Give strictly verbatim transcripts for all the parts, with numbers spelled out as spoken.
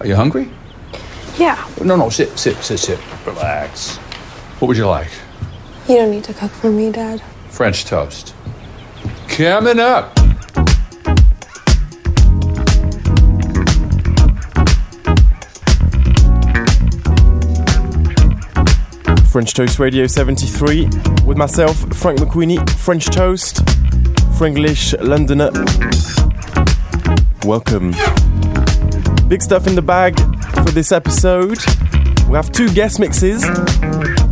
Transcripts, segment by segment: Are you hungry? Yeah. No, no, sit, sit, sit, sit. Relax. What would you like? You don't need to cook for me, Dad. French toast. Coming up. French Toast Radio seventy-three with myself, Frank McQueenie. French Toast, Franglish, Londoner. Welcome. Big stuff in the bag for this episode. We have two guest mixes.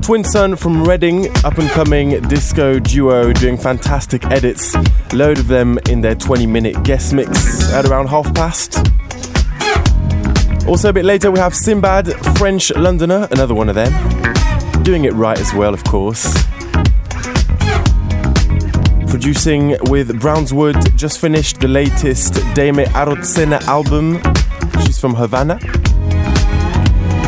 Twin Sun from Reading, up-and-coming disco duo doing fantastic edits. Load of them in their twenty-minute guest mix at around half past. Also a bit later we have Simbad, French Londoner, another one of them. Doing it right as well, of course. Producing with Brownswood, just finished the latest Dame Arotsena album. She's from Havana.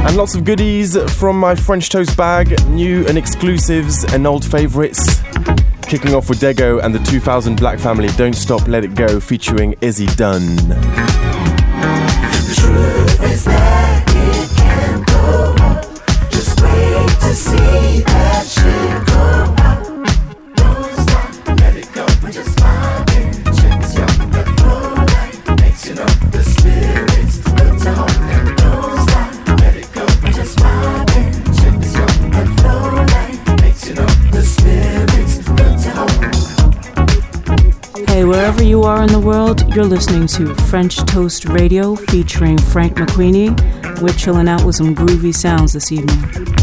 And lots of goodies from my French Toast bag, new and exclusives and old favourites. Kicking off with Dego and the two thousand Black Family, Don't Stop, Let It Go, featuring Izzy Dunn. The truth is that it can go up. Just wait to see that shit go up. Don't stop, let it go. We're just finding chicks, yo. The flow that makes you know the spirit's good to hold. And don't stop, let it go. We're just finding chicks, yo. The flow that makes you know the spirit's good to hold. Hey, wherever you are in the world, you're listening to French Toast Radio featuring Frank McQueenie. We're chilling out with some groovy sounds this evening.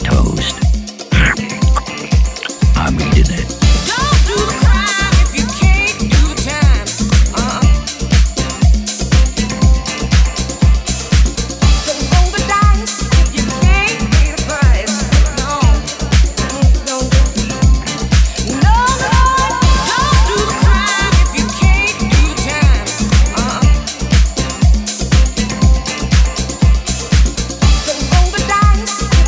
French toast. I'm eating it. Don't do the crime if you can't do the time. Uh-uh. Don't roll the dice if you can't pay the price. No. No, no. No, no. Don't do the crime if you can't do the time. Uh-uh. Don't roll the dice if you can't pay the price. No. No, no, no, no,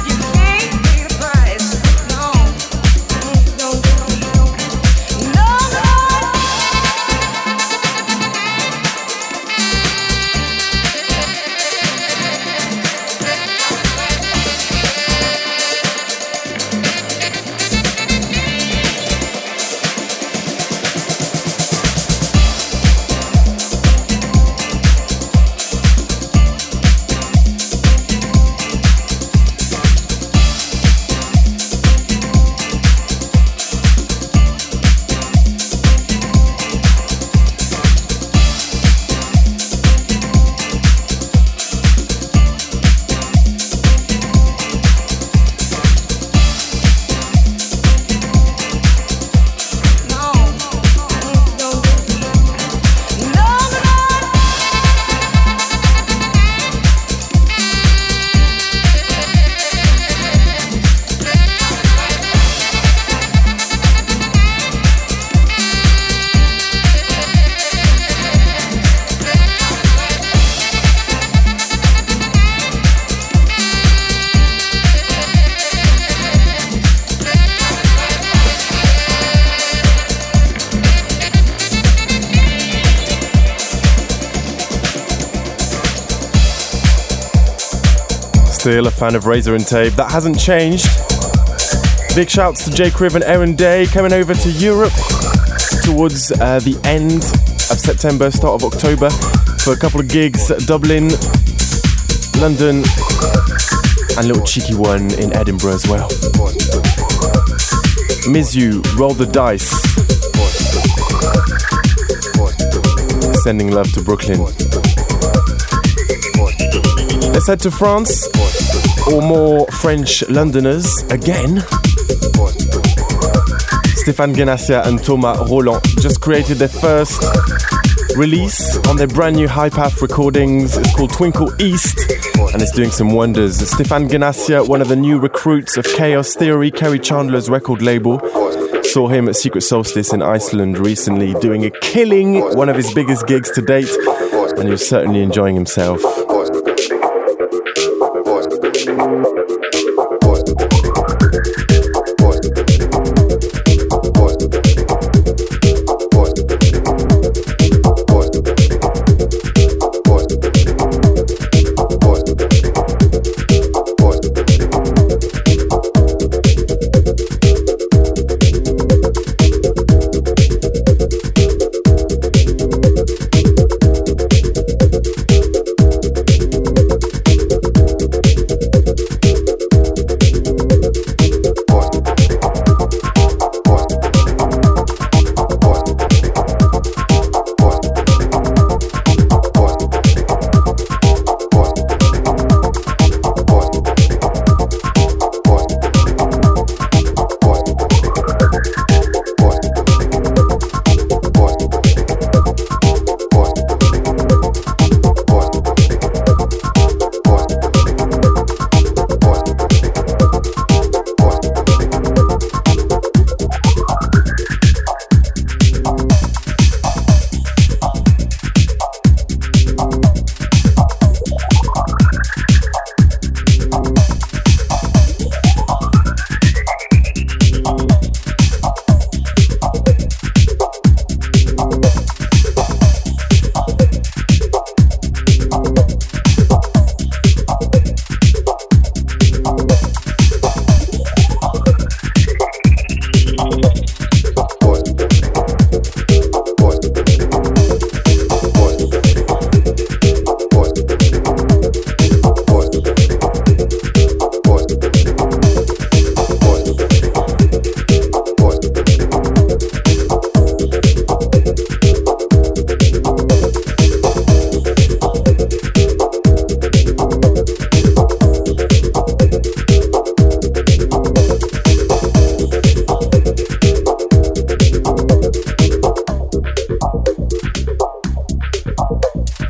Still a fan of Razor and Tape. That hasn't changed. Big shouts to Jay Criv and Aaron Day coming over to Europe towards uh, the end of September, start of October, for a couple of gigs at Dublin, London, and a little cheeky one in Edinburgh as well. Miss you, roll the dice. Sending love to Brooklyn. Let's head to France, or more French Londoners again. Stéphane Genassia and Thomas Roland just created their first release on their brand new High-Path recordings. It's called Twinkle East, and it's doing some wonders. Stéphane Genassia, one of the new recruits of Chaos Theory, Kerry Chandler's record label. Saw him at Secret Solstice in Iceland recently, doing a killing, one of his biggest gigs to date, and he was certainly enjoying himself.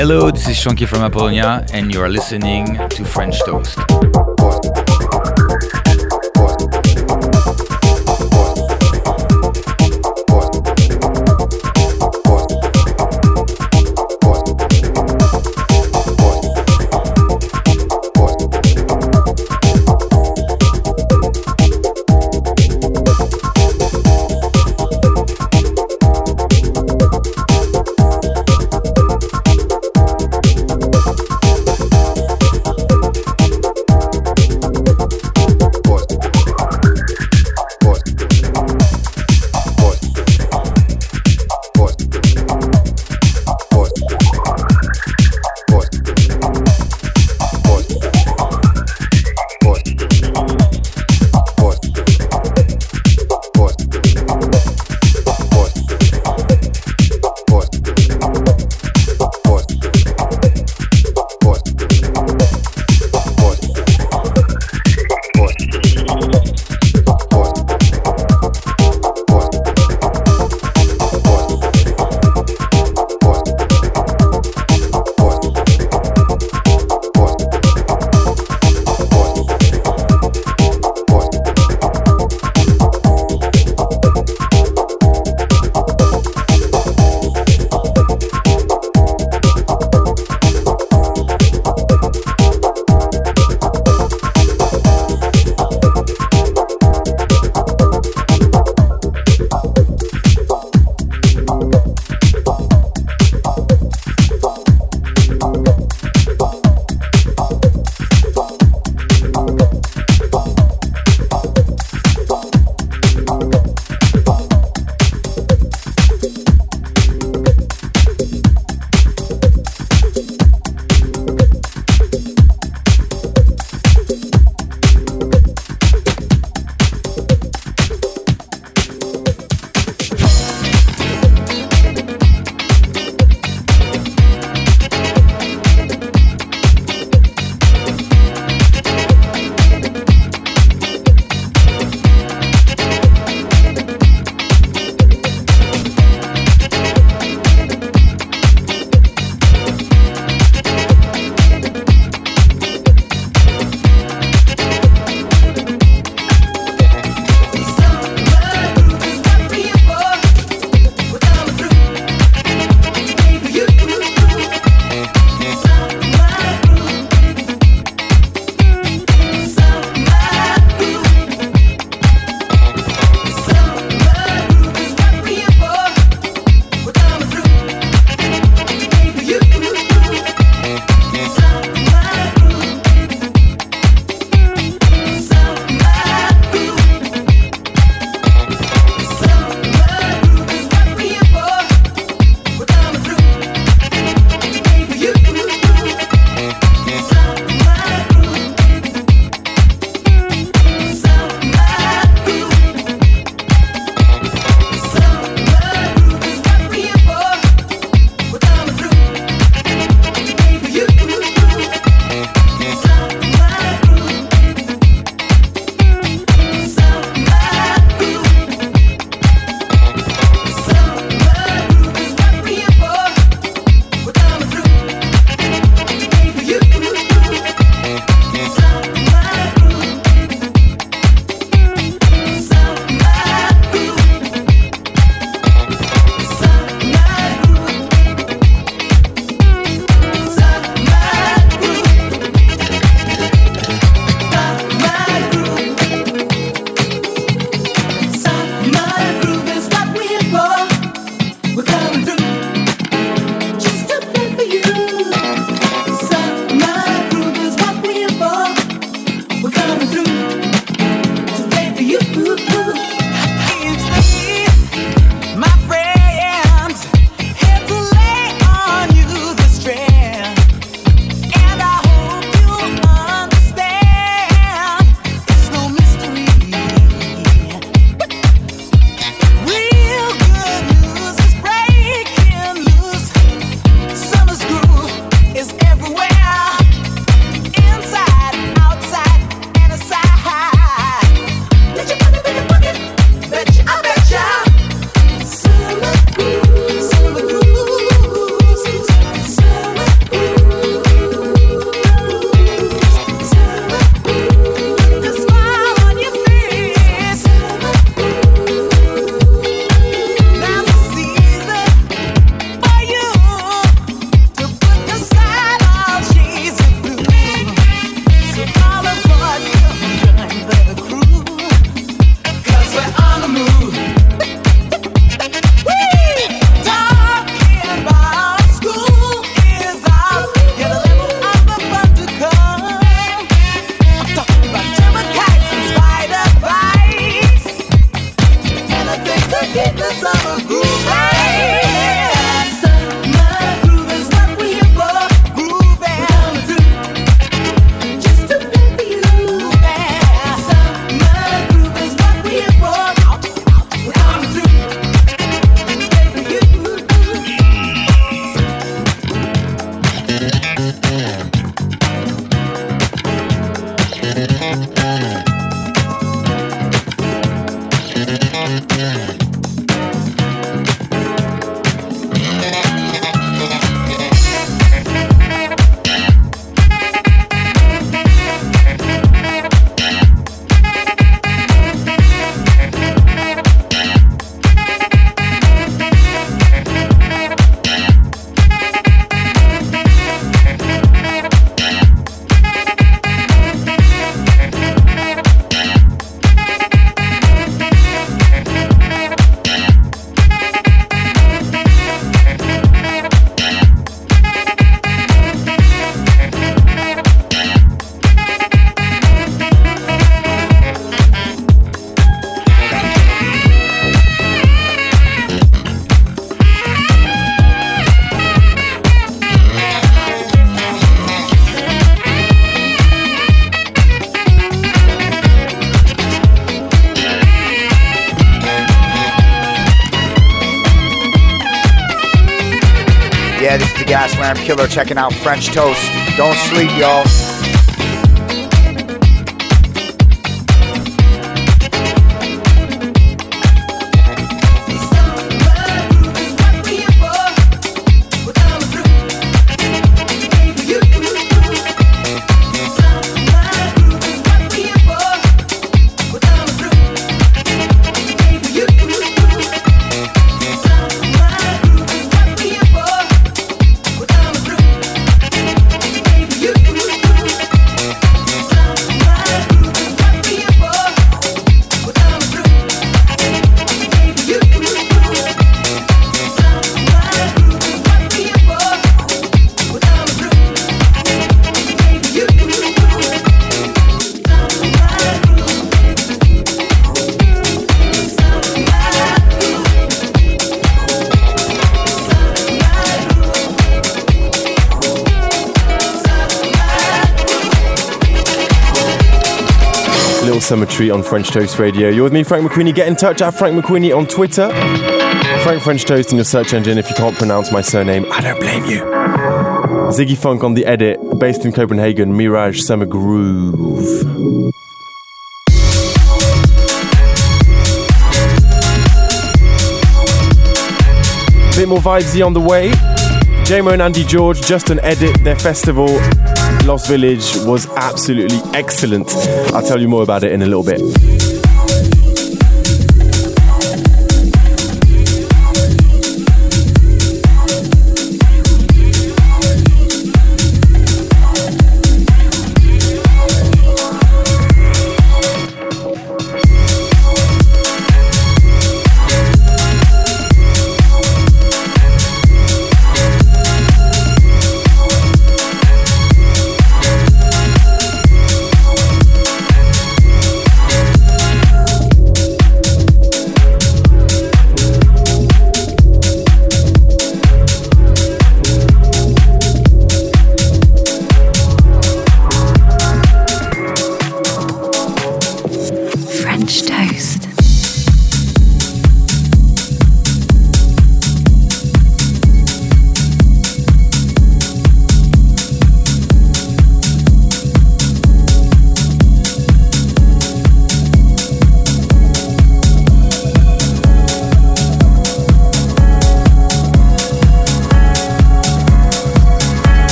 Hello, this is Shonky from Apollonia, and you are listening to French Toast. This is the Gas Lamp Killer checking out French Toast. Don't sleep, y'all. Symmetry on French Toast Radio. You're with me, Frank McQueenie. Get in touch at Frank McQueenie on Twitter. Frank French Toast in your search engine. If you can't pronounce my surname, I don't blame you. Ziggy Funk on the edit, based in Copenhagen, Mirage Summer Groove. A bit more vibesy on the way. J-Mo and Andy George, just an edit, their festival Lost Village was absolutely excellent. I'll tell you more about it in a little bit.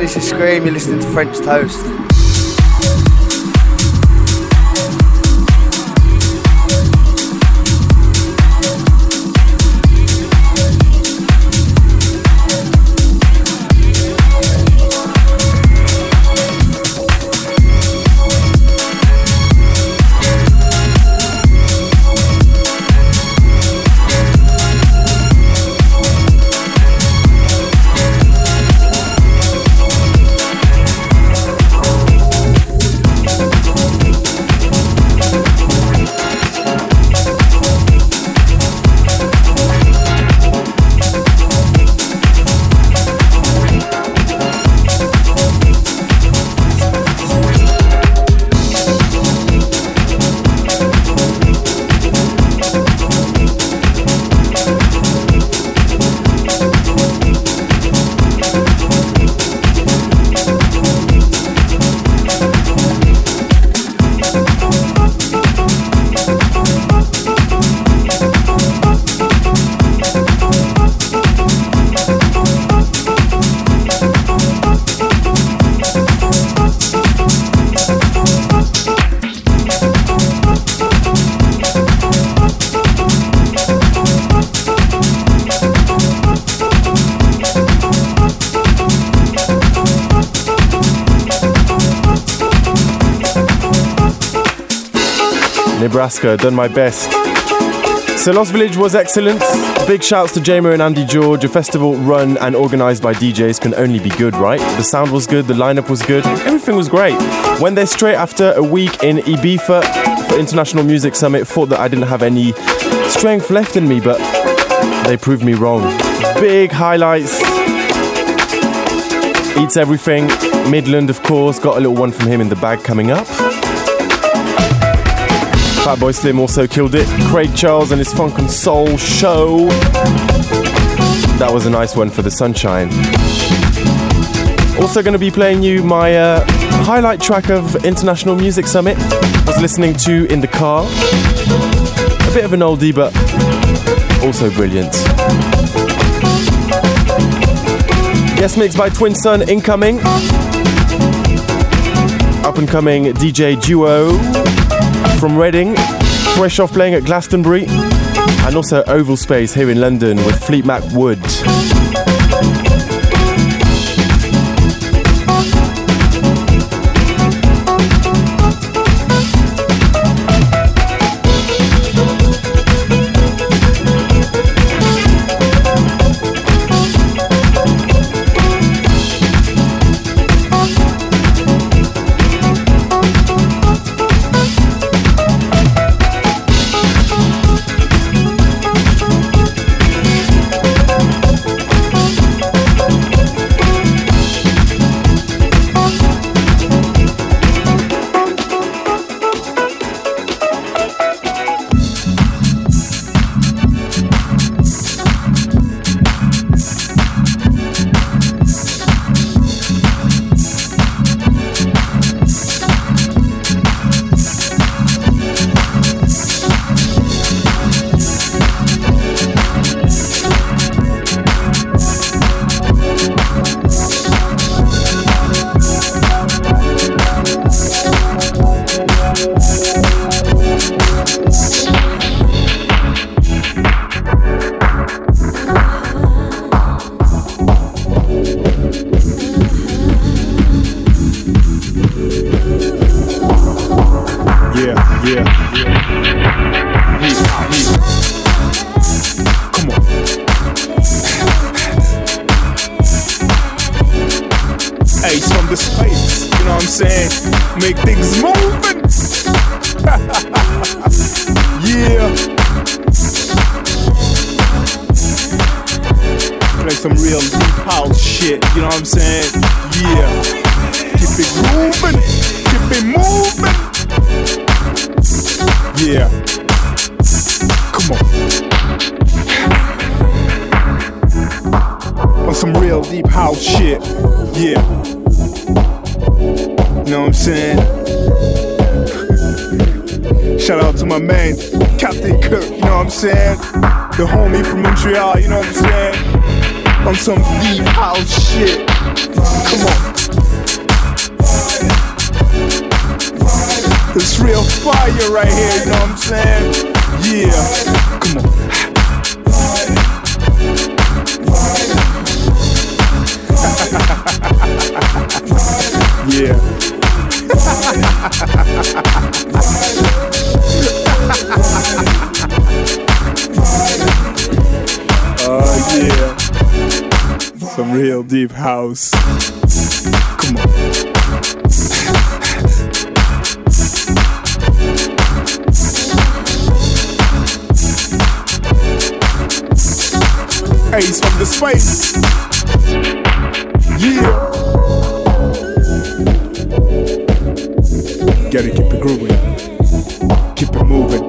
This is Scream, you're listening to French Toast. Nebraska, done my best. So Lost Village was excellent. Big shouts to J-Mo and Andy George. A festival run and organised by D Js can only be good, right? The sound was good, the lineup was good, everything was great. Went there straight after a week in Ibiza for International Music Summit. Thought that I didn't have any strength left in me, but they proved me wrong. Big highlights. Eats Everything. Midland, of course. Got a little one from him in the bag coming up. Fatboy Slim also killed it. Craig Charles and his Funk and Soul show. That was a nice one for the sunshine. Also going to be playing you my uh, highlight track of International Music Summit. I was listening to in the car. A bit of an oldie, but also brilliant. Guest mix by Twin Sun incoming. Up and coming D J duo from Reading, fresh off playing at Glastonbury, and also Oval Space here in London with Fleet Mac Woods. The homie from Montreal, you know what I'm saying? On some deep house shit. Come on. It's real fire right here, you know what I'm saying? Yeah. Come on. Yeah. Oh yeah, some real deep house. Come on. Ace from the space. Yeah. Gotta keep it grooving, keep it moving.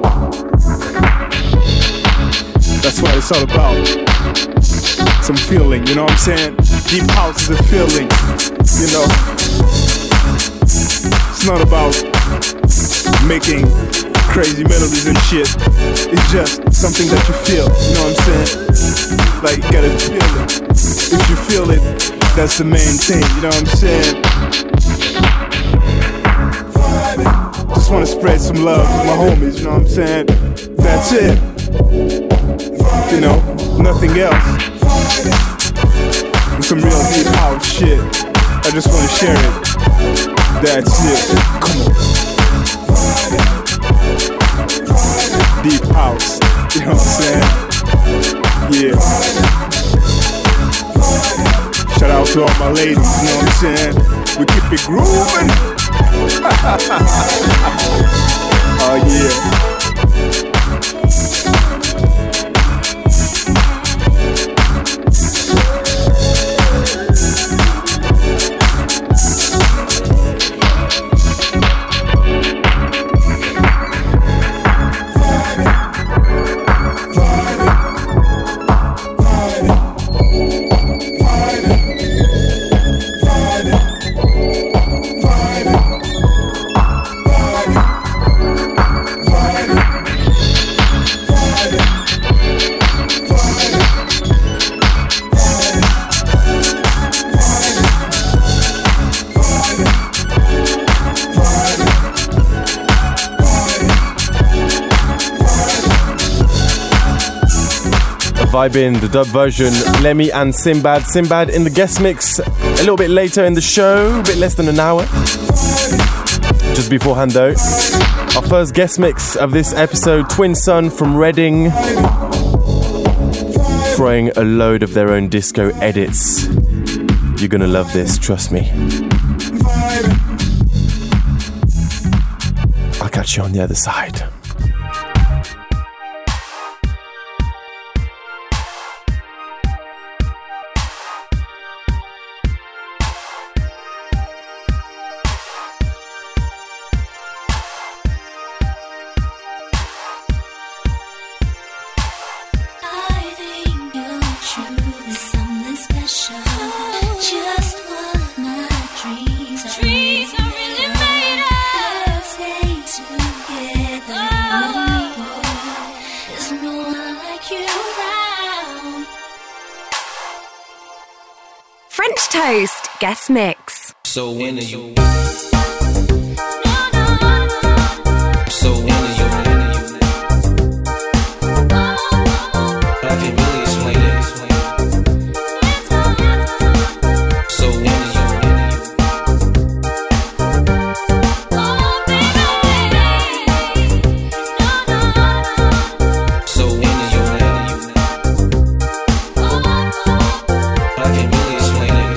That's what it's all about. Some feeling, you know what I'm saying? Deep house is a feeling, you know. It's not about making crazy melodies and shit. It's just something that you feel, you know what I'm saying? Like, you gotta feel it. If you feel it, that's the main thing, you know what I'm saying? Just wanna spread some love to my homies, you know what I'm saying? That's it. You know, nothing else. Some real deep house shit. I just wanna share it. That's it. Come on. young ladies, you know what I'm saying? We keep it grooving. Oh yeah. Vibing the dub version, Lemmy and Simbad. Simbad in the guest mix a little bit later in the show, a bit less than an hour. Just beforehand though, our first guest mix of this episode, Twin Sun from Reading, throwing a load of their own disco edits. You're gonna love this, trust me. I'll catch you on the other side. Toast guest mix. So when are you? So when are you? I can really explain it. So when are you? So when are you? I can really explain it.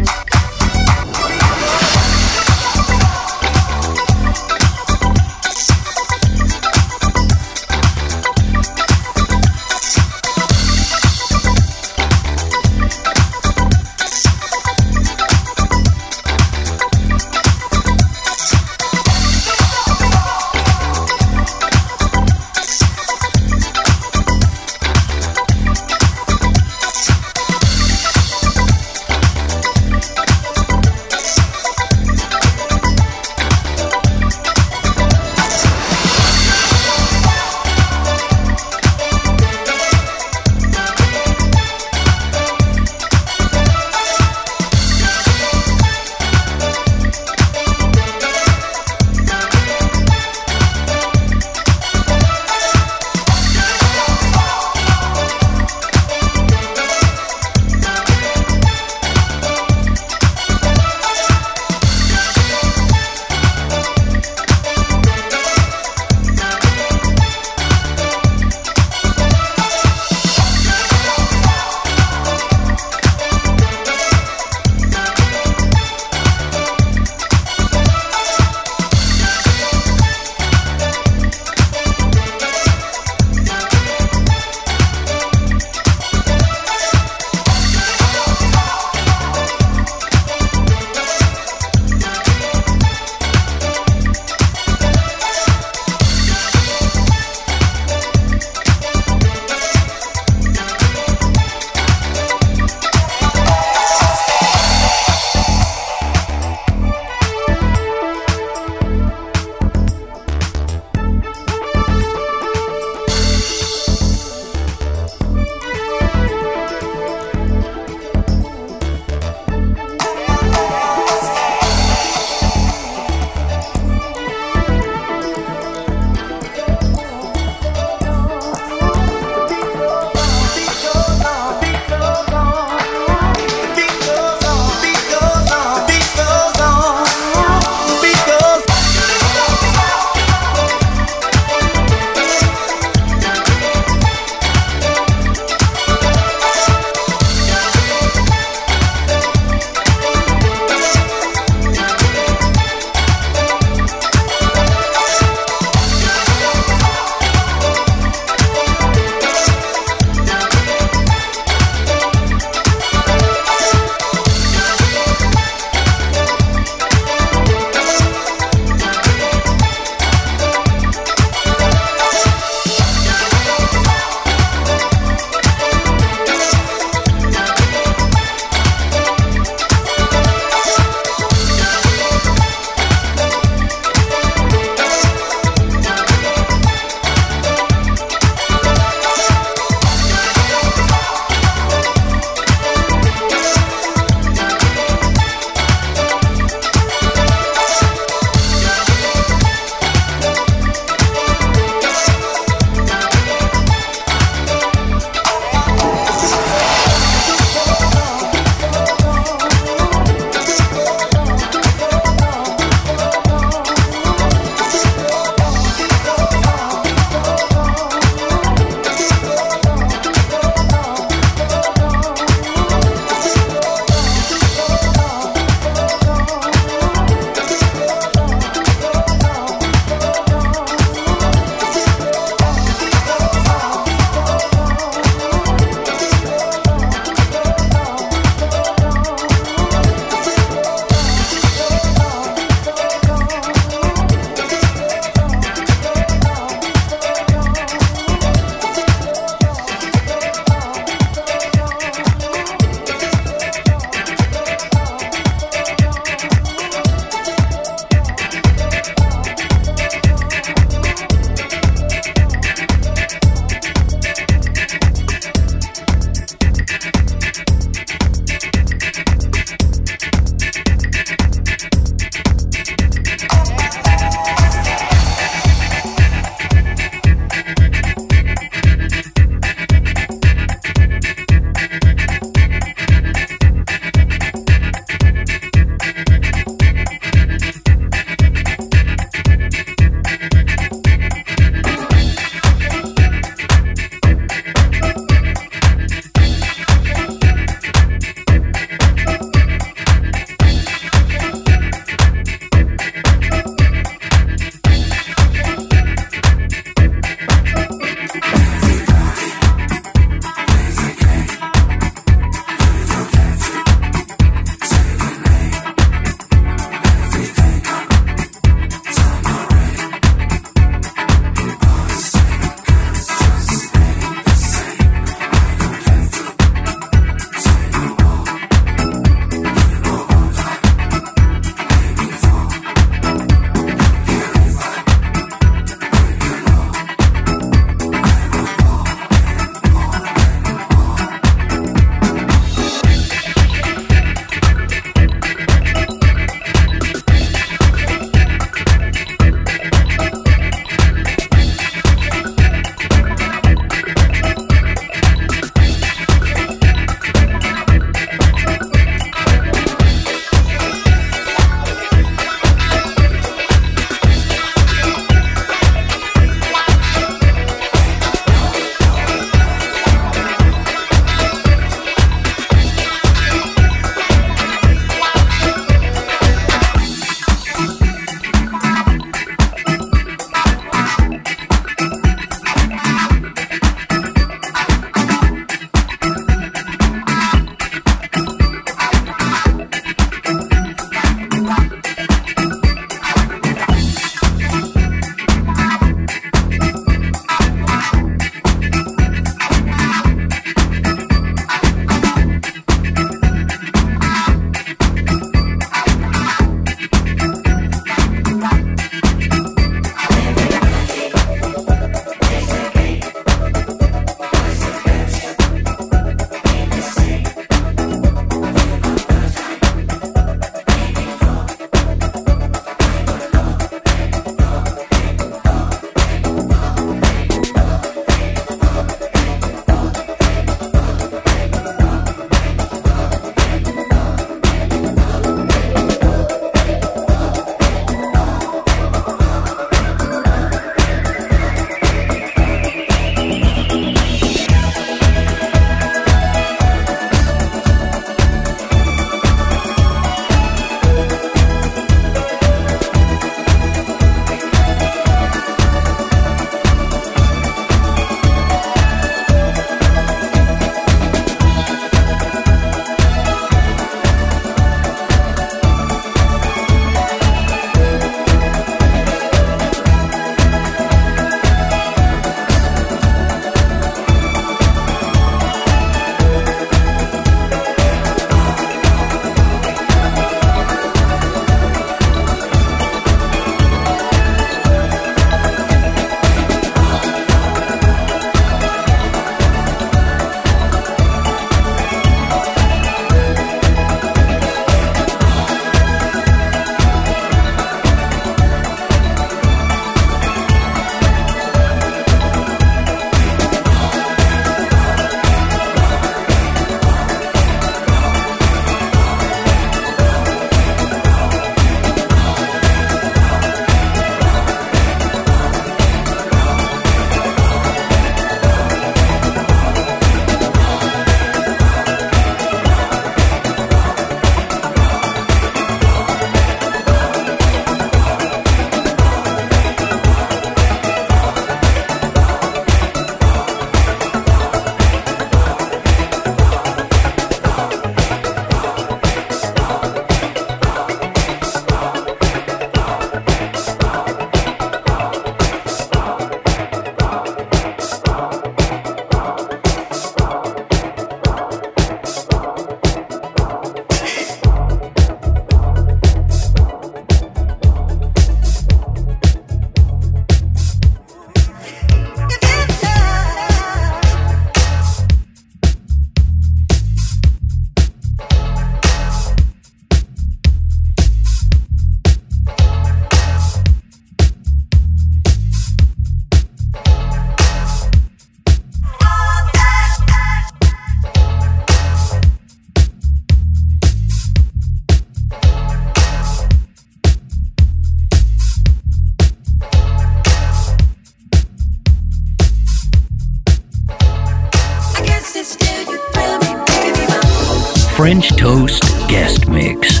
French Toast Guest Mix.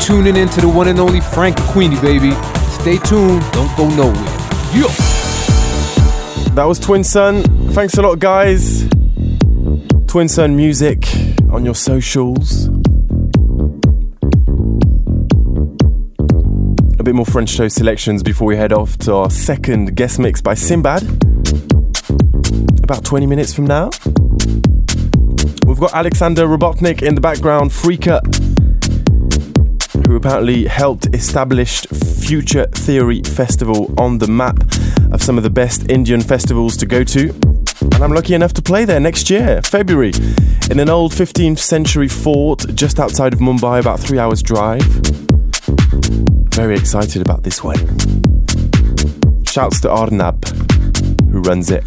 tuning in to the one and only Frank McQueenie, baby. Stay tuned. Don't go nowhere. Yo! That was Twin Sun. Thanks a lot, guys. Twin Sun Music on your socials. A bit more French Toast selections before we head off to our second guest mix by Simbad. About twenty minutes from now. We've got Alexander Robotnik in the background, Freaka, who apparently helped establish Future Theory Festival on the map of some of the best Indian festivals to go to. And I'm lucky enough to play there next year, February, in an old fifteenth century fort just outside of Mumbai, about three hours drive. Very excited about this one. Shouts to Arnab, who runs it.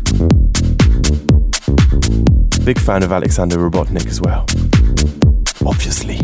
Big fan of Alexander Robotnik as well, obviously.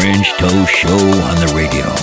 French Toast Show on the radio.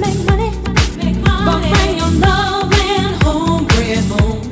Make money, but bring your love and home, bring home.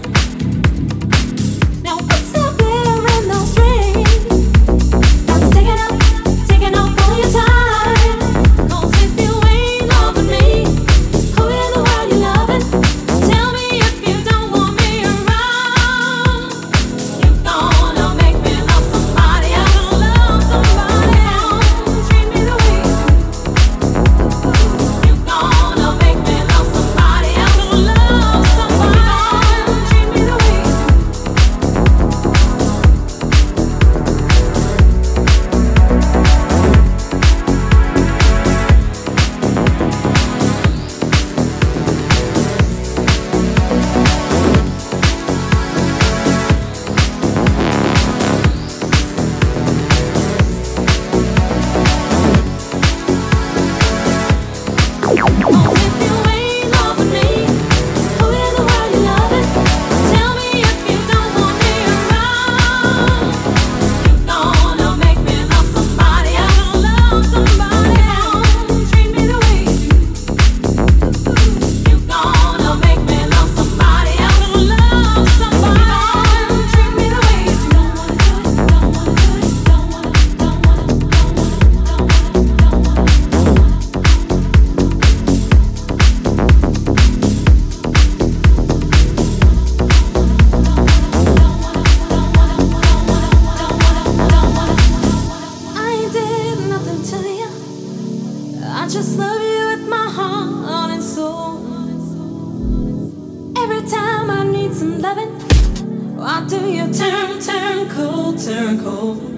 Why do you turn, turn cold, turn cold?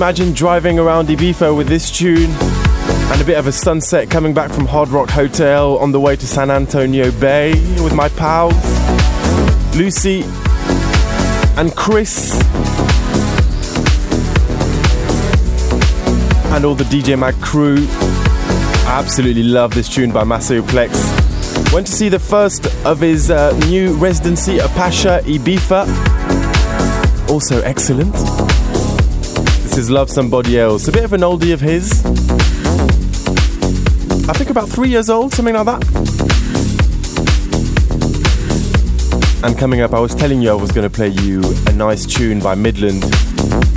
Imagine driving around Ibiza with this tune and a bit of a sunset coming back from Hard Rock Hotel on the way to San Antonio Bay with my pals Lucy and Chris and all the D J Mag crew. I absolutely love this tune by Maceo Plex. Went to see the first of his uh, new residency at Pasha Ibiza, also excellent. This is Love Somebody Else, a bit of an oldie of his. I think about three years old, something like that. And coming up, I was telling you I was going to play you a nice tune by Midland.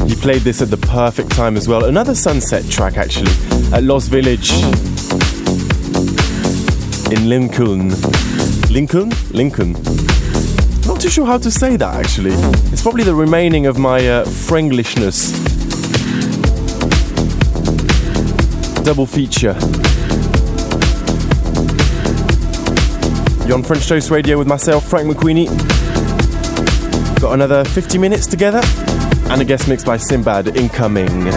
He played this at the perfect time as well. Another sunset track, actually, at Lost Village in Lincoln. Lincoln? Lincoln. Not too sure how to say that, actually. It's probably the remaining of my uh, Franglishness. Double feature. You're on French Toast Radio with myself, Frank McQueenie. Got another fifty minutes together and a guest mix by Simbad incoming.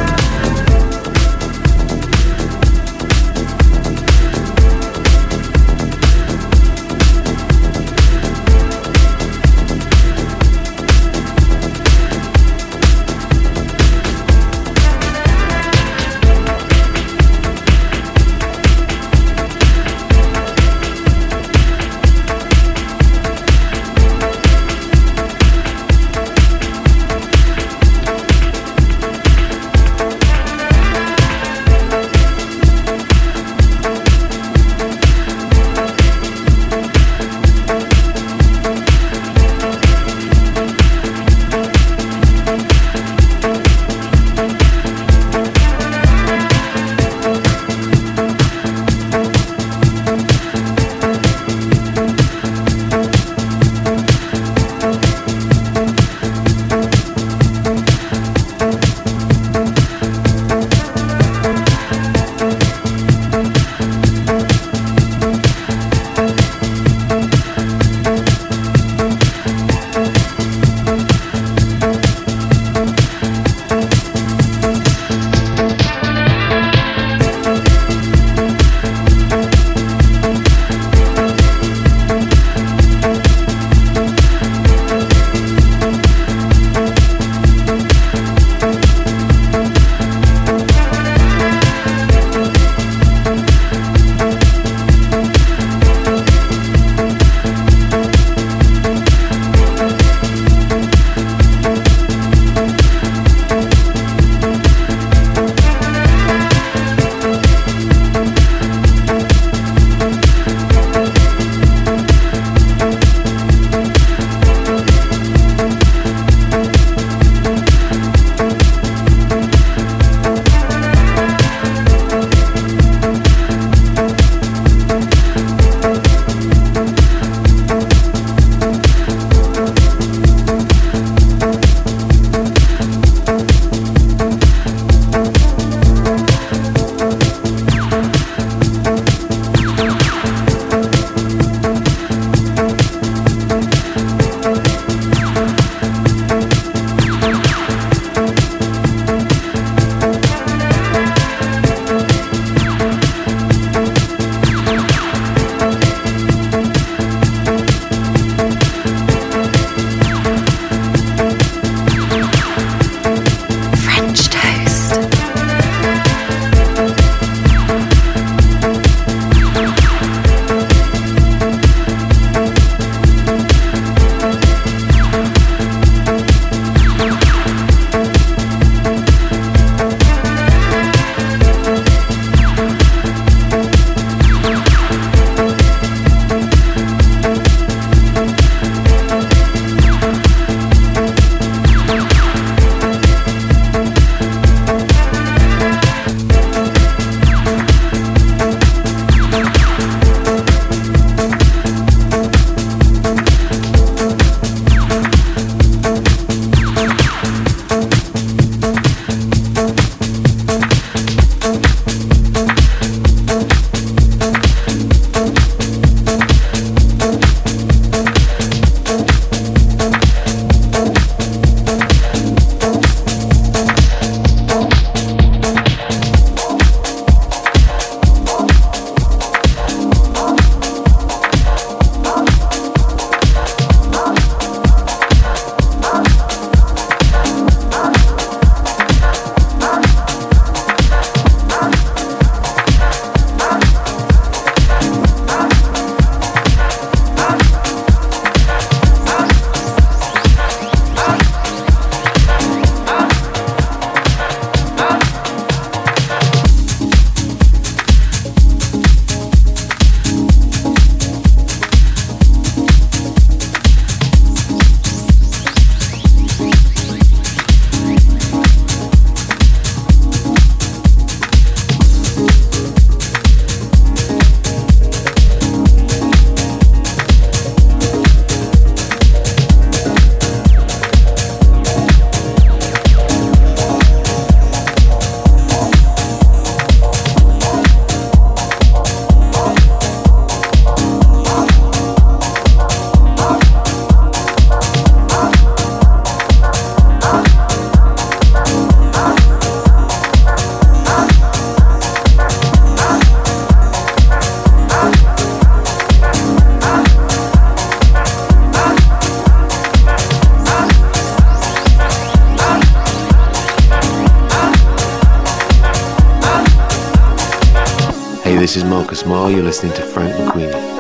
Focus Mall. You're listening to Frank McQueenie.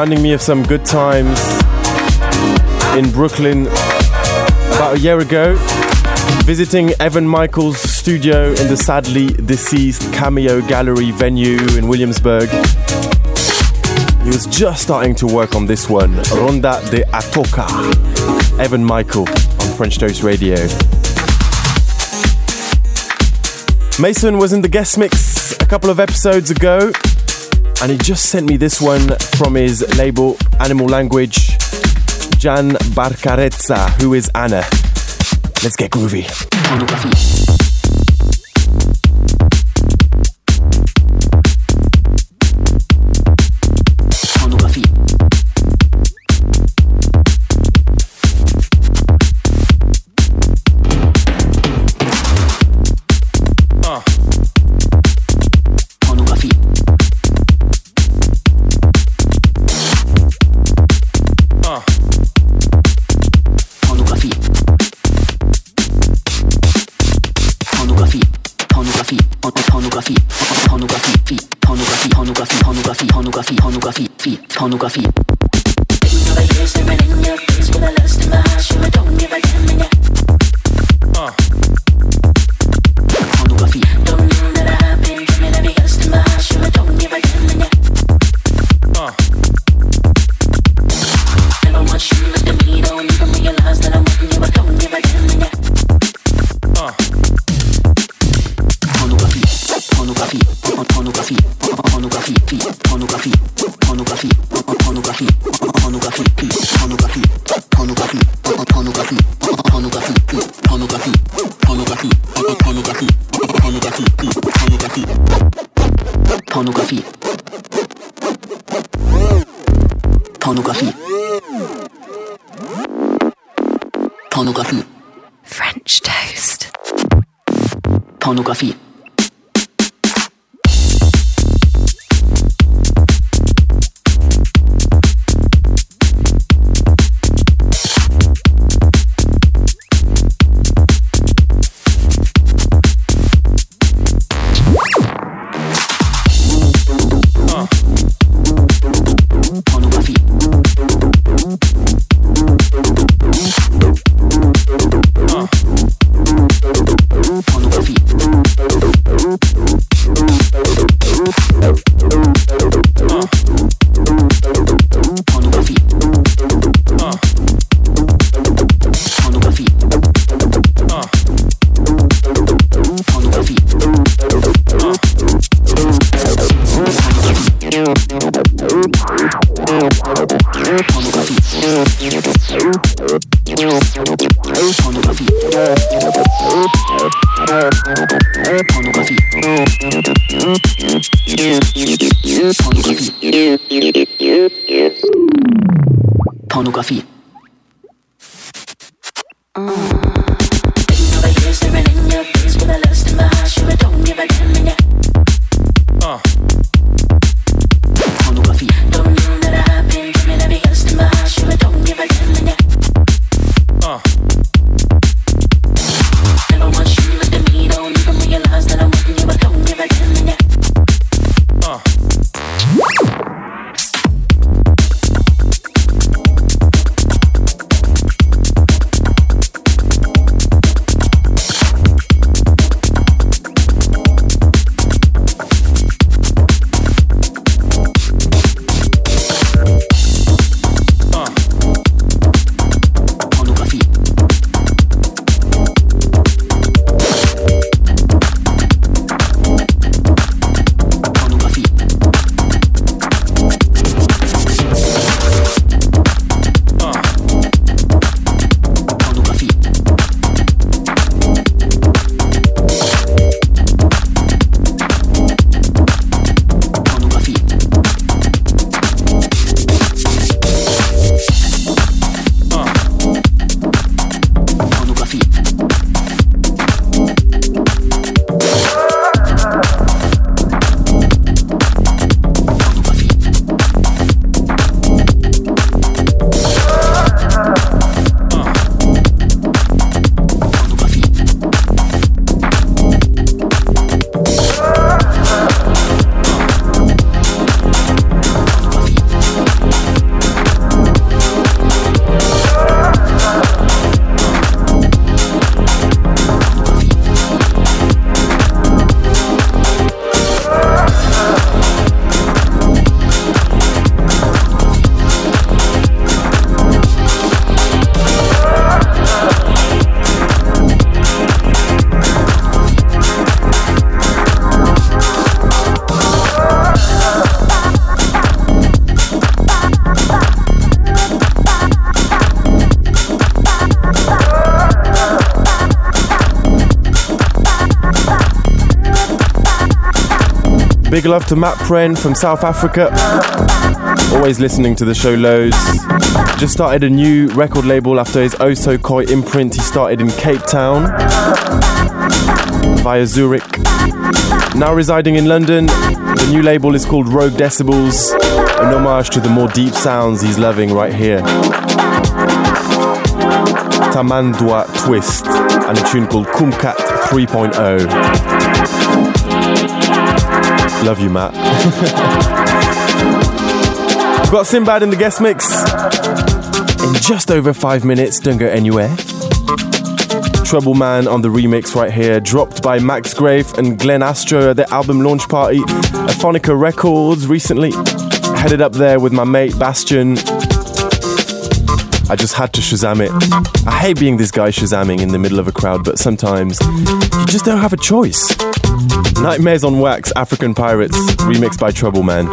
Reminding me of some good times in Brooklyn about a year ago, visiting Evan Michaels' studio in the sadly deceased Cameo Gallery venue in Williamsburg. He was just starting to work on this one, Ronda de Atoka, Evan Michael on French Toast Radio. Mason was in the guest mix a couple of episodes ago, and he just sent me this one from his label Animal Language, Jan Barcarezza, who is Anna. Let's get groovy. pornography. Big love to Matt Pren from South Africa. Always listening to the show loads. Just started a new record label after his Oh So Coy imprint. He started in Cape Town via Zurich. Now residing in London, the new label is called Rogue Decibels, an homage to the more deep sounds he's loving right here. Tamandua Twist and a tune called Kumkat three point oh. Love you, Matt. I've got Simbad in the guest mix in just over five minutes. Don't go anywhere. Trouble Man on the remix right here, dropped by Max Grave and Glenn Astro at the album launch party at Phonica Records recently. Headed up there with my mate Bastion. I just had to Shazam it. I hate being this guy Shazamming in the middle of a crowd, but sometimes you just don't have a choice. Nightmares on Wax, African Pirates, remixed by Trouble Man.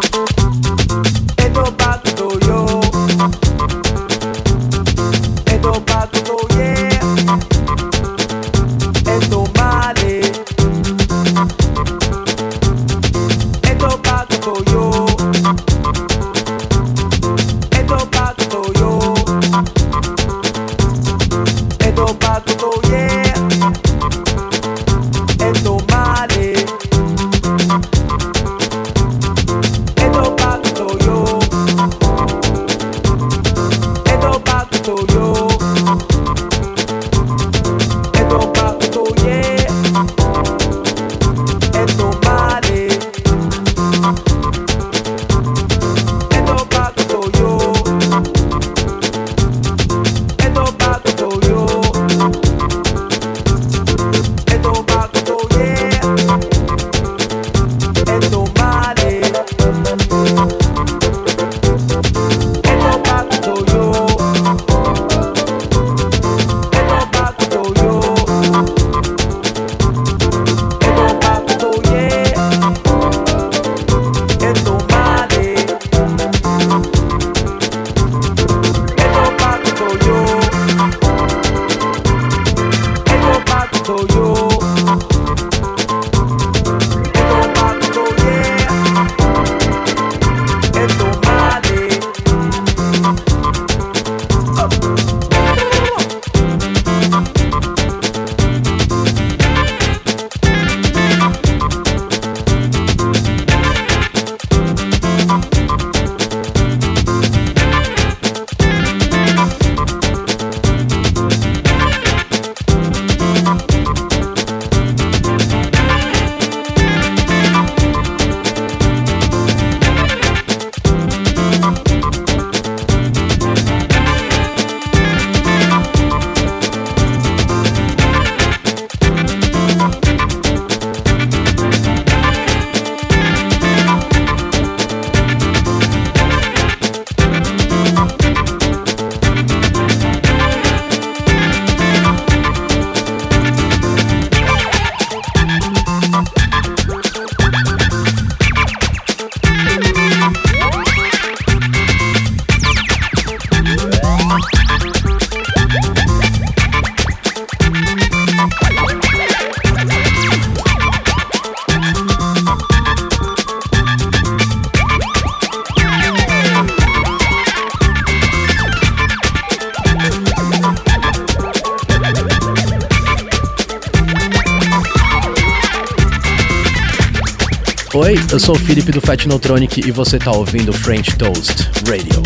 Oi, eu sou o Felipe do Fat Neutronic e você tá ouvindo French Toast Radio.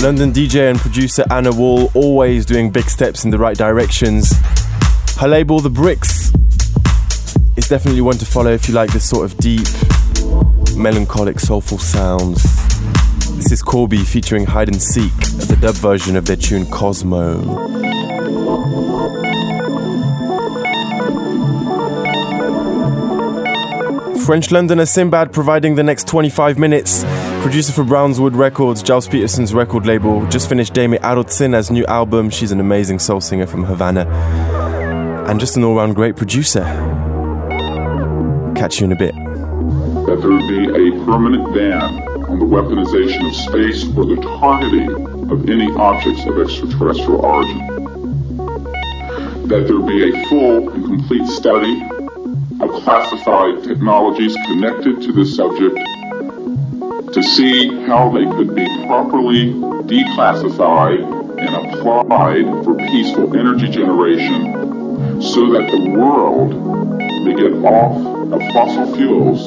London D J and producer Anna Wall, always doing big steps in the right directions. Her label, The Bricks, is definitely one to follow if you like this sort of deep, melancholic, soulful sounds. This is Corby featuring Hide and Seek, the dub version of their tune Cosmo. French Londoner Simbad providing the next twenty-five minutes. Producer for Brownswood Records, Giles Peterson's record label, just finished Dame Arotsena's new album. She's an amazing soul singer from Havana and just an all-round great producer. Catch you in a bit. That there would be a permanent ban on the weaponization of space or the targeting of any objects of extraterrestrial origin. That there would be a full and complete study of classified technologies connected to this subject to see how they could be properly declassified and applied for peaceful energy generation so that the world may get off of fossil fuels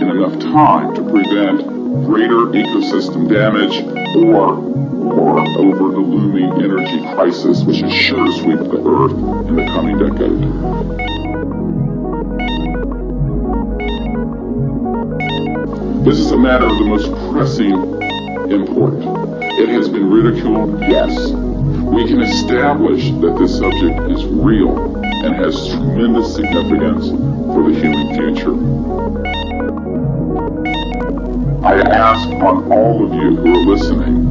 in enough time to prevent greater ecosystem damage or war over the looming energy crisis which is sure to sweep the earth in the coming decade. This is a matter of the most pressing import. It has been ridiculed, yes. We can establish that this subject is real and has tremendous significance for the human future. I ask on all of you who are listening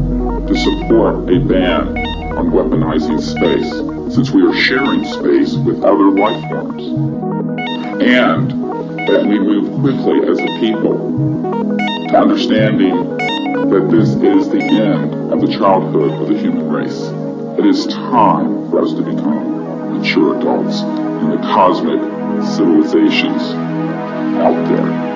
to support a ban on weaponizing space, since we are sharing space with other life forms. And that we move quickly as a people to understanding that this is the end of the childhood of the human race. It is time for us to become mature adults in the cosmic civilizations out there.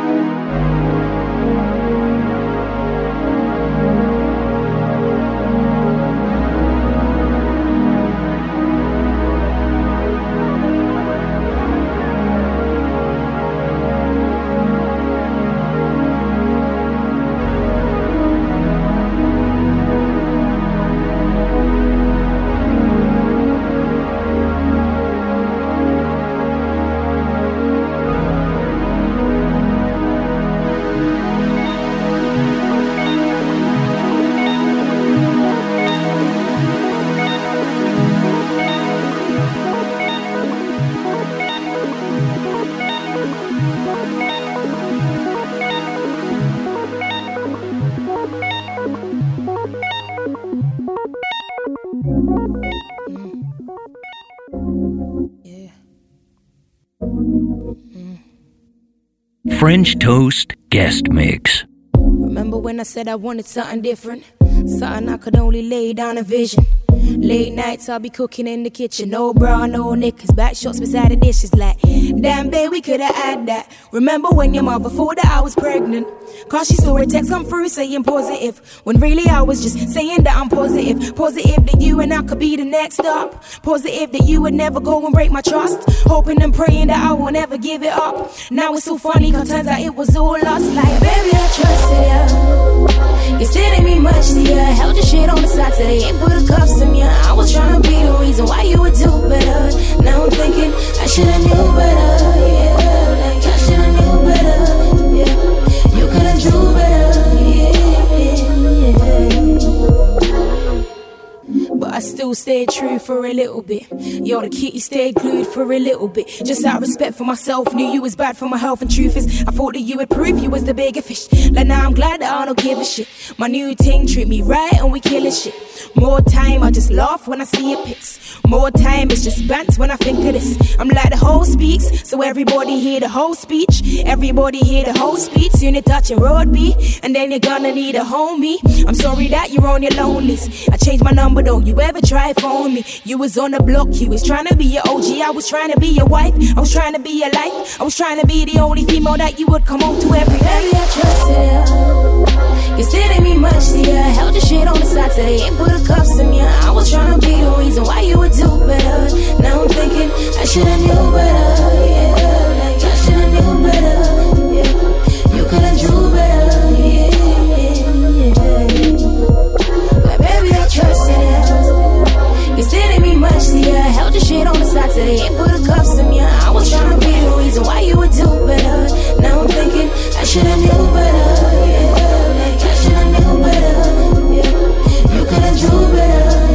French Toast Guest Mix. Remember when I said I wanted something different? Something I could only lay down a vision. Late nights I'll be cooking in the kitchen. No bra, no knickers, back shots beside the dishes like, damn babe, we could have had that. Remember when your mother thought that I was pregnant? Cause she saw a text come through saying positive, when really I was just saying that I'm positive. Positive that you and I could be the next up. Positive that you would never go and break my trust. Hoping and praying that I won't ever give it up. Now it's so funny cause turns out it was all us. Like baby I trusted you, you still didn't mean much to you. Held your shit on the side till they ain't put the cuffs in you. I was trying to be the reason why you would do better. Now I'm thinking I should've knew better, yeah. Like I should've knew better, yeah. You could've do better, yeah, yeah, yeah. But I still still stayed true for a little bit. Yo, the kitty stayed glued for a little bit. Just out of respect for myself, knew you was bad for my health. And truth is, I thought that you would prove you was the bigger fish. Like now I'm glad that I don't give a shit. My new ting treat me right and we killing shit. More time, I just laugh when I see your pics. More time, it's just bants when I think of this. I'm like the whole speaks, so everybody hear the whole speech. Everybody hear the whole speech. Soon you're touching road B, and then you're gonna need a homie. I'm sorry that you're on your lonely list. I changed my number, don't you ever try phone me. You was on the block, you was trying to be your O G. I was trying to be your wife, I was trying to be your life. I was trying to be the only female that you would come home to every day. I trusted you, still didn't mean much to you. Held your shit on the side till they ain't put the cuffs in you. I was trying to be the reason why you would do better. Now I'm thinking I should've knew better, yeah. Like I should've knew better, yeah. You could've do better, yeah. Held your shit on the side till they ain't put the cuffs in me. I was tryna be the reason why you would do better. Now I'm thinking I should've knew better, yeah. Like I should've knew better, yeah. You could've do better,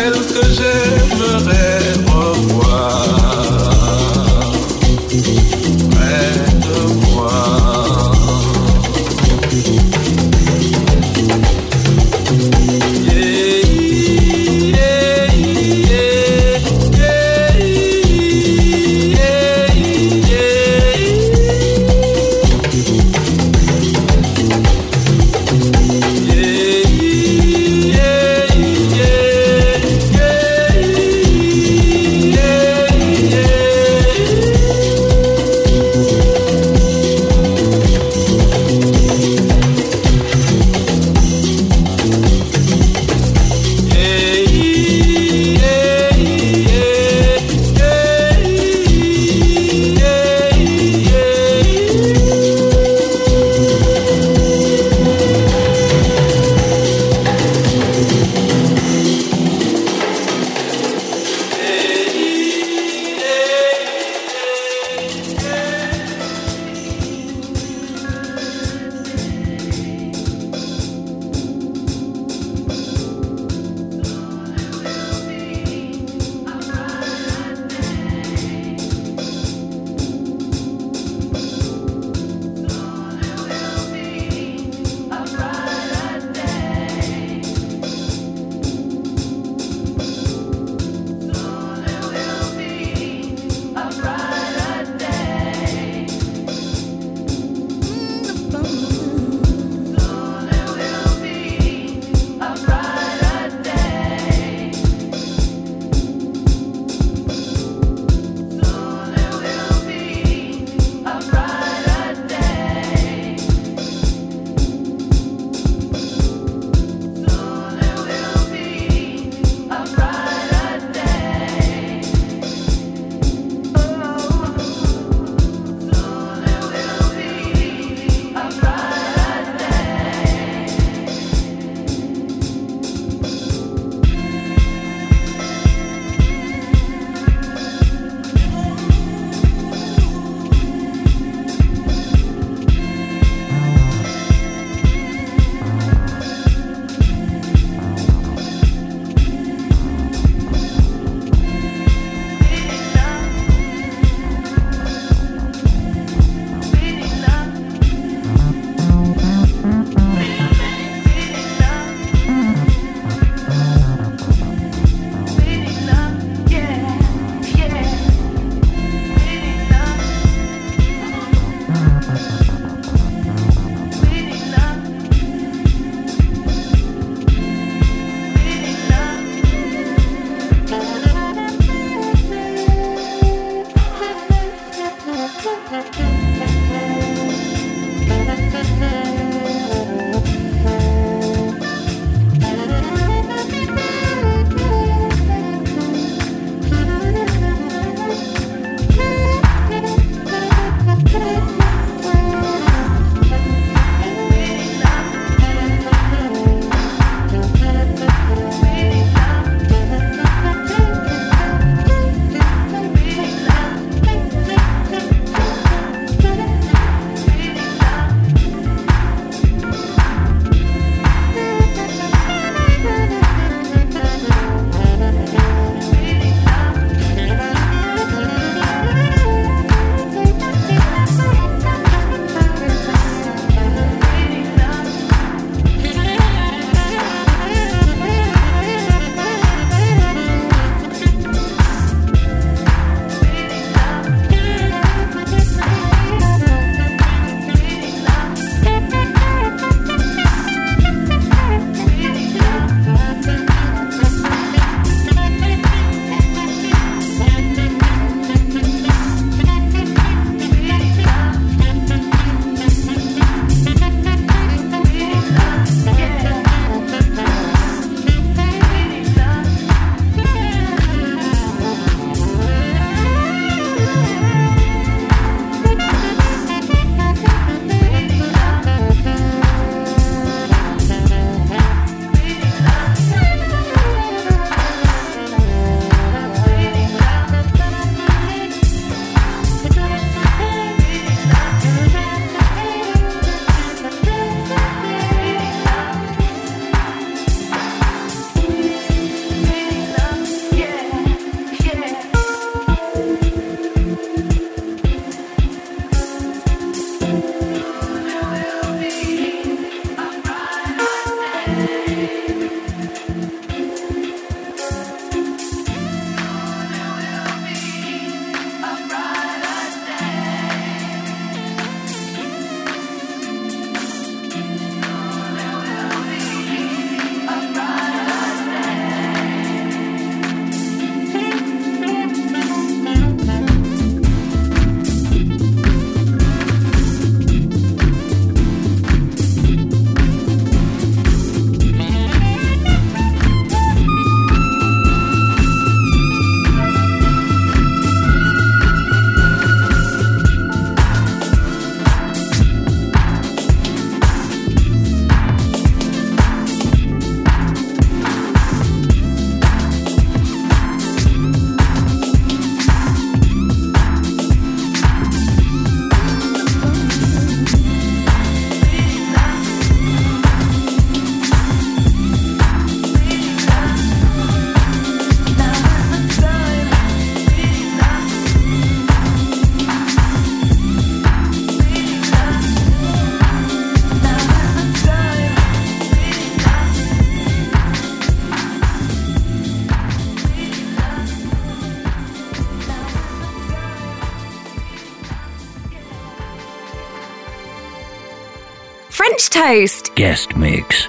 celle que j'aimerais. French Toast guest mix.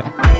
Yeah.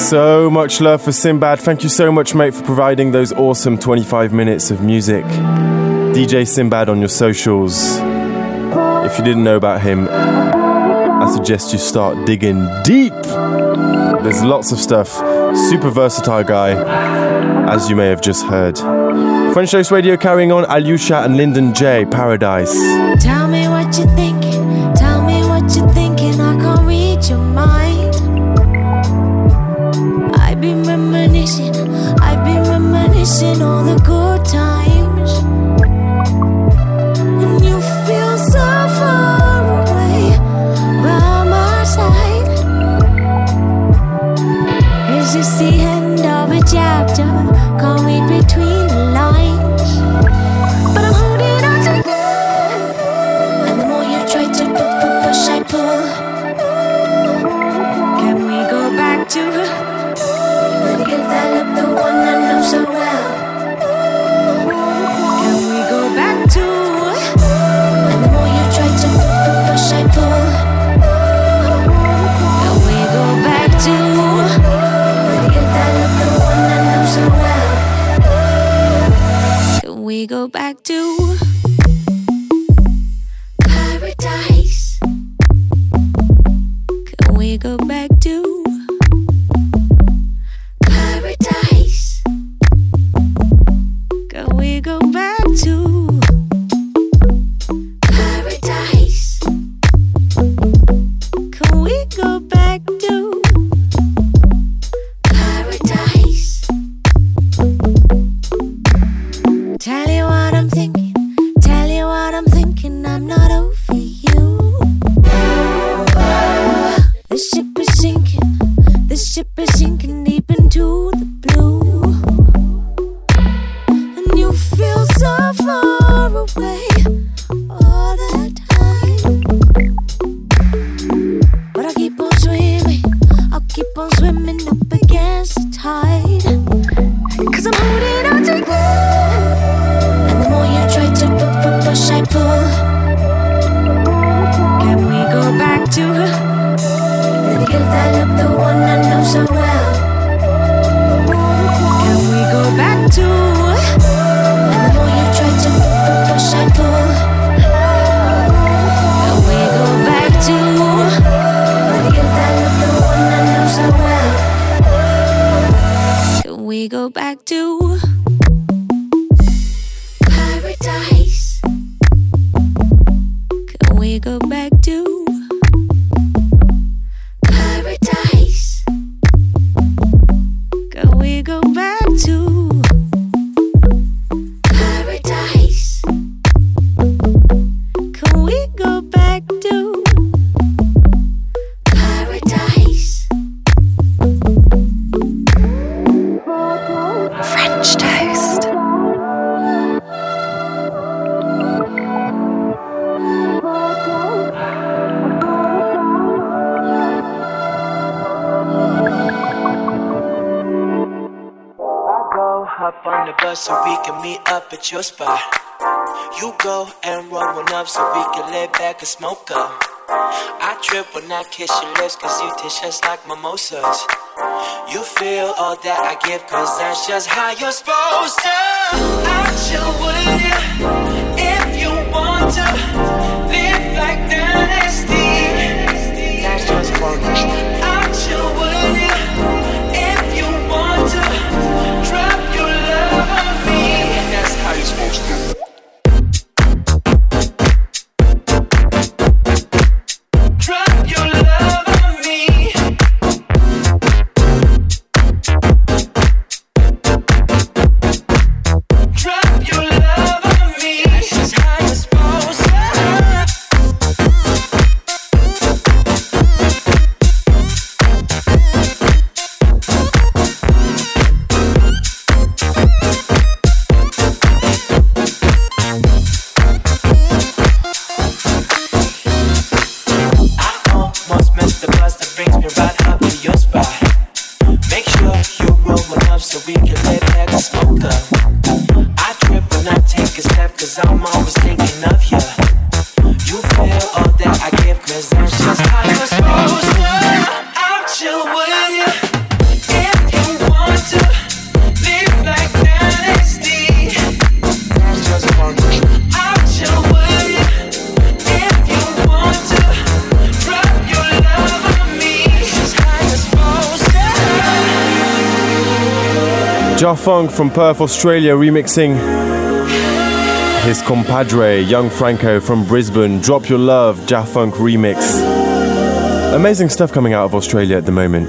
So much love for Simbad. Thank you so much, mate, for providing those awesome twenty-five minutes of music. D J Simbad on your socials. If you didn't know about him, I suggest you start digging deep. There's lots of stuff. Super versatile guy, as you may have just heard. French Toast Radio carrying on. Alyosha and Lyndon J, Paradise. Tell me what you think. Tell me what you're thinking. I can't read your mind. I've been reminiscing, I've been reminiscing all the good times. And you feel so far away by my side. Is this the end of a chapter? Can't read between the lines. But I'm holding on to you. And the go back to paradise? Can we go back to paradise? Can we go back to paradise? Can we go back to paradise? Tell you what I'm thinking, tell you what I'm thinking, I'm not over you. The ship is sinking, the ship is sinking deep into the blue. And you feel so far away all the time. But I'll keep on swimming, I'll keep on swimming up against the tide. 'Cause I'm holding on to you. And the more you try to push, I pull. Can we go back to her? Then give that up, the one I know so well. Can we go back to her? And the more you try to push, I pull. Can we go back to her? Then give that up, the one I know so well. Can we go back to paradise? Can we go back to paradise? Can we go back to paradise? Can we go back to paradise? French toast. Hop on the bus so we can meet up at your spot. You go and roll one up so we can lay back and smoke up. I trip when I kiss your lips 'cause you taste just like mimosas. You feel all that I give 'cause that's just how you're supposed to. I'll chill with you if you want to live like dynasty. That's just focus. I'll chill with you if you want to drop your love on me. That's how you're supposed to. Jafunk from Perth, Australia, remixing his compadre, Young Franco from Brisbane. Drop Your Love, Jafunk remix. Amazing stuff coming out of Australia at the moment.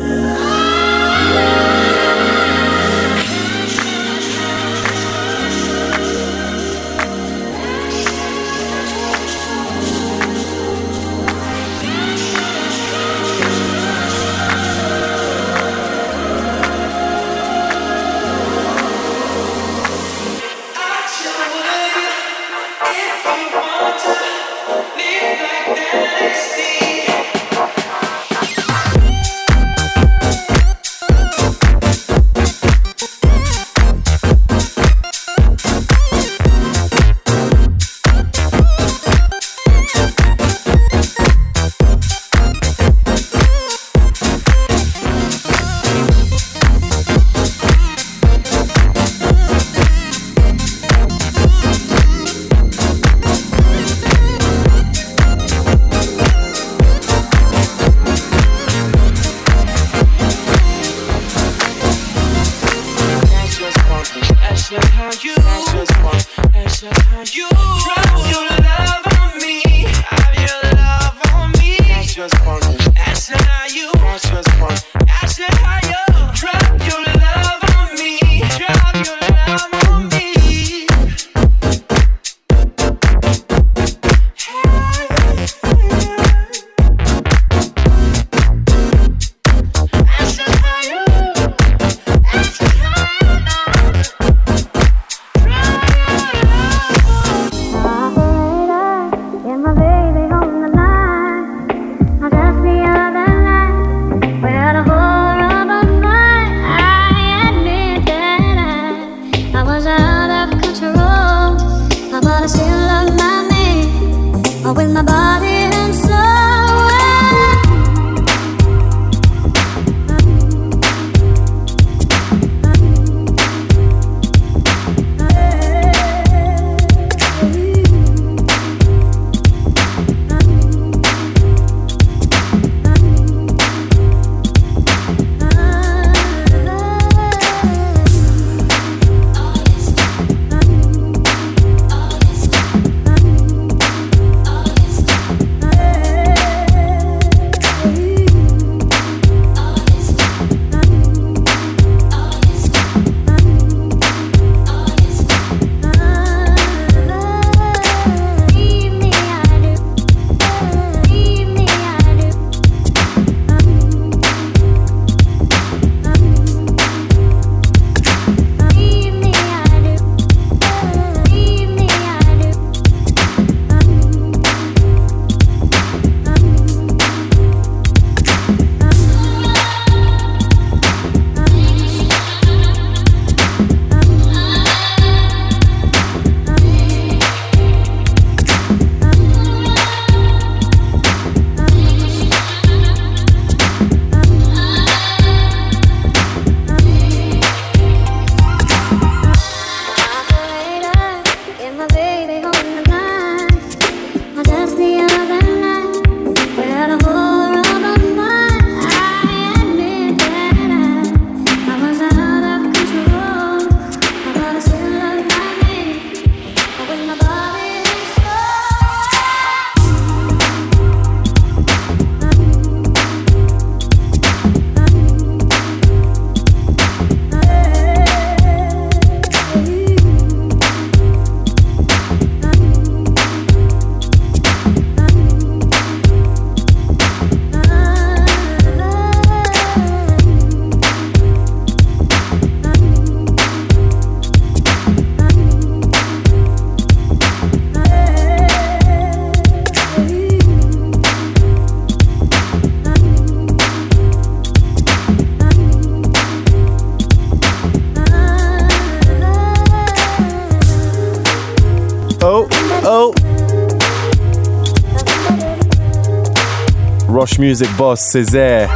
Rush Music boss Césaire.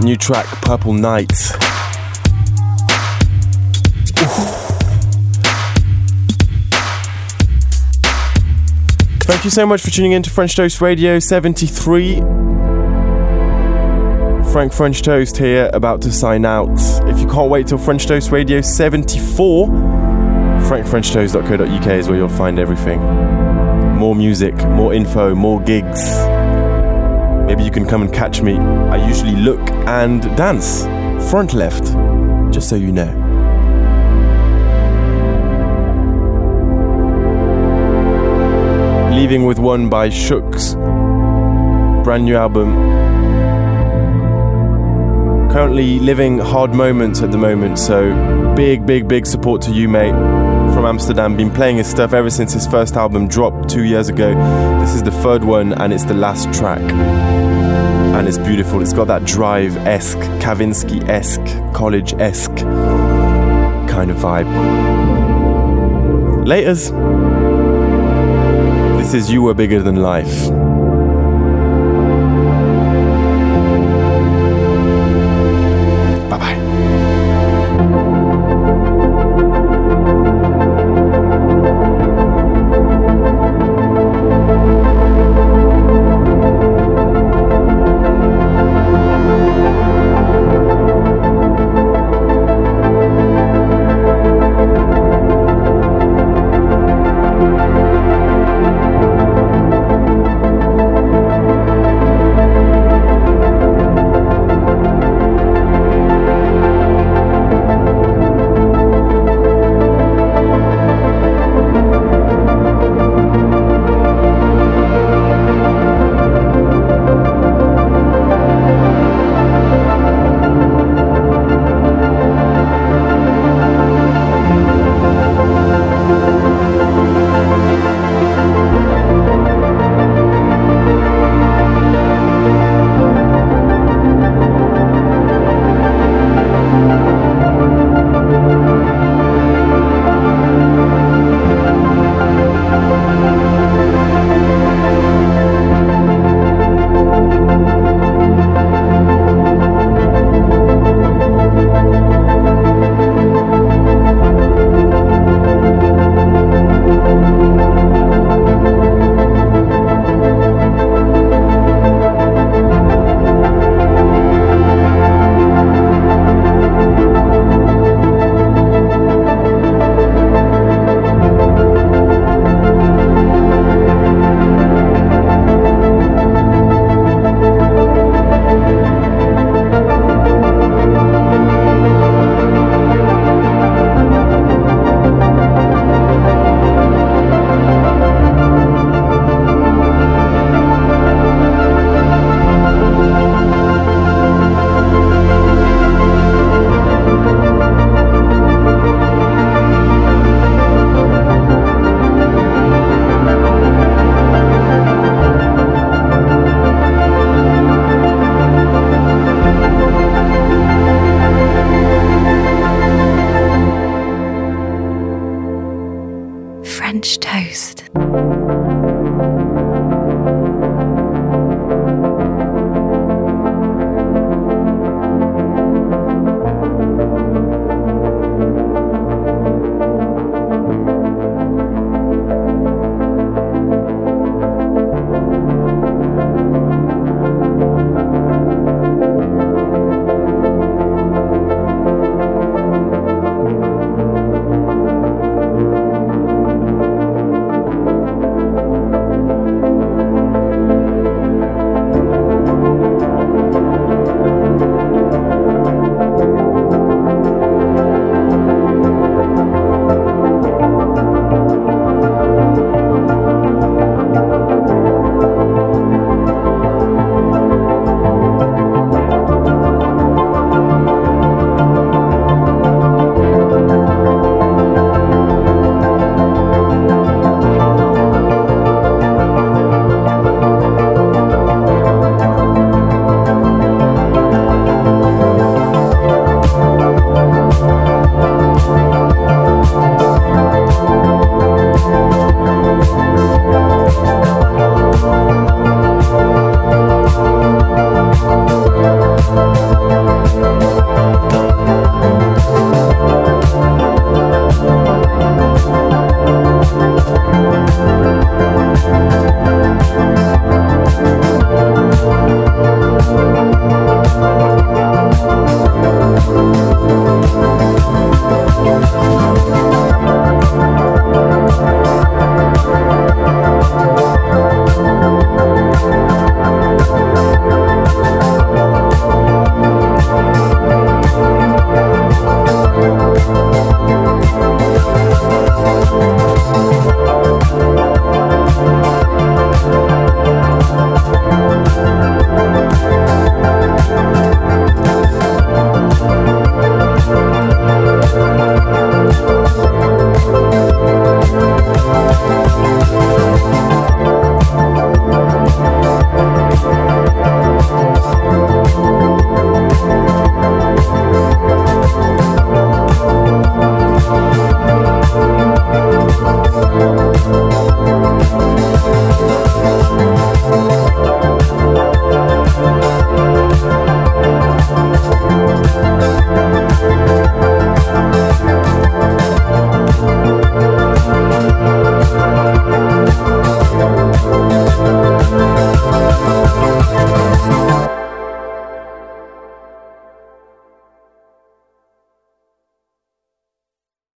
New track, Purple Night. Ooh. Thank you so much for tuning in to French Toast Radio seventy-three. Frank French Toast here, about to sign out. If you can't wait till French Toast Radio seventy-four, frank french toast dot co dot u k is where you'll find everything. More music, more info, more gigs. Maybe you can come and catch me. I usually look and dance. Front left, just so you know. Leaving with one by Shooks. Brand new album. Currently living hard moments at the moment, so big, big, big support to you, mate. From Amsterdam, been playing his stuff ever since his first album dropped two years ago. This is the third one, and it's the last track. And it's beautiful. It's got that drive-esque, Kavinsky-esque, college-esque kind of vibe. Laters. This is You Were Bigger Than Life.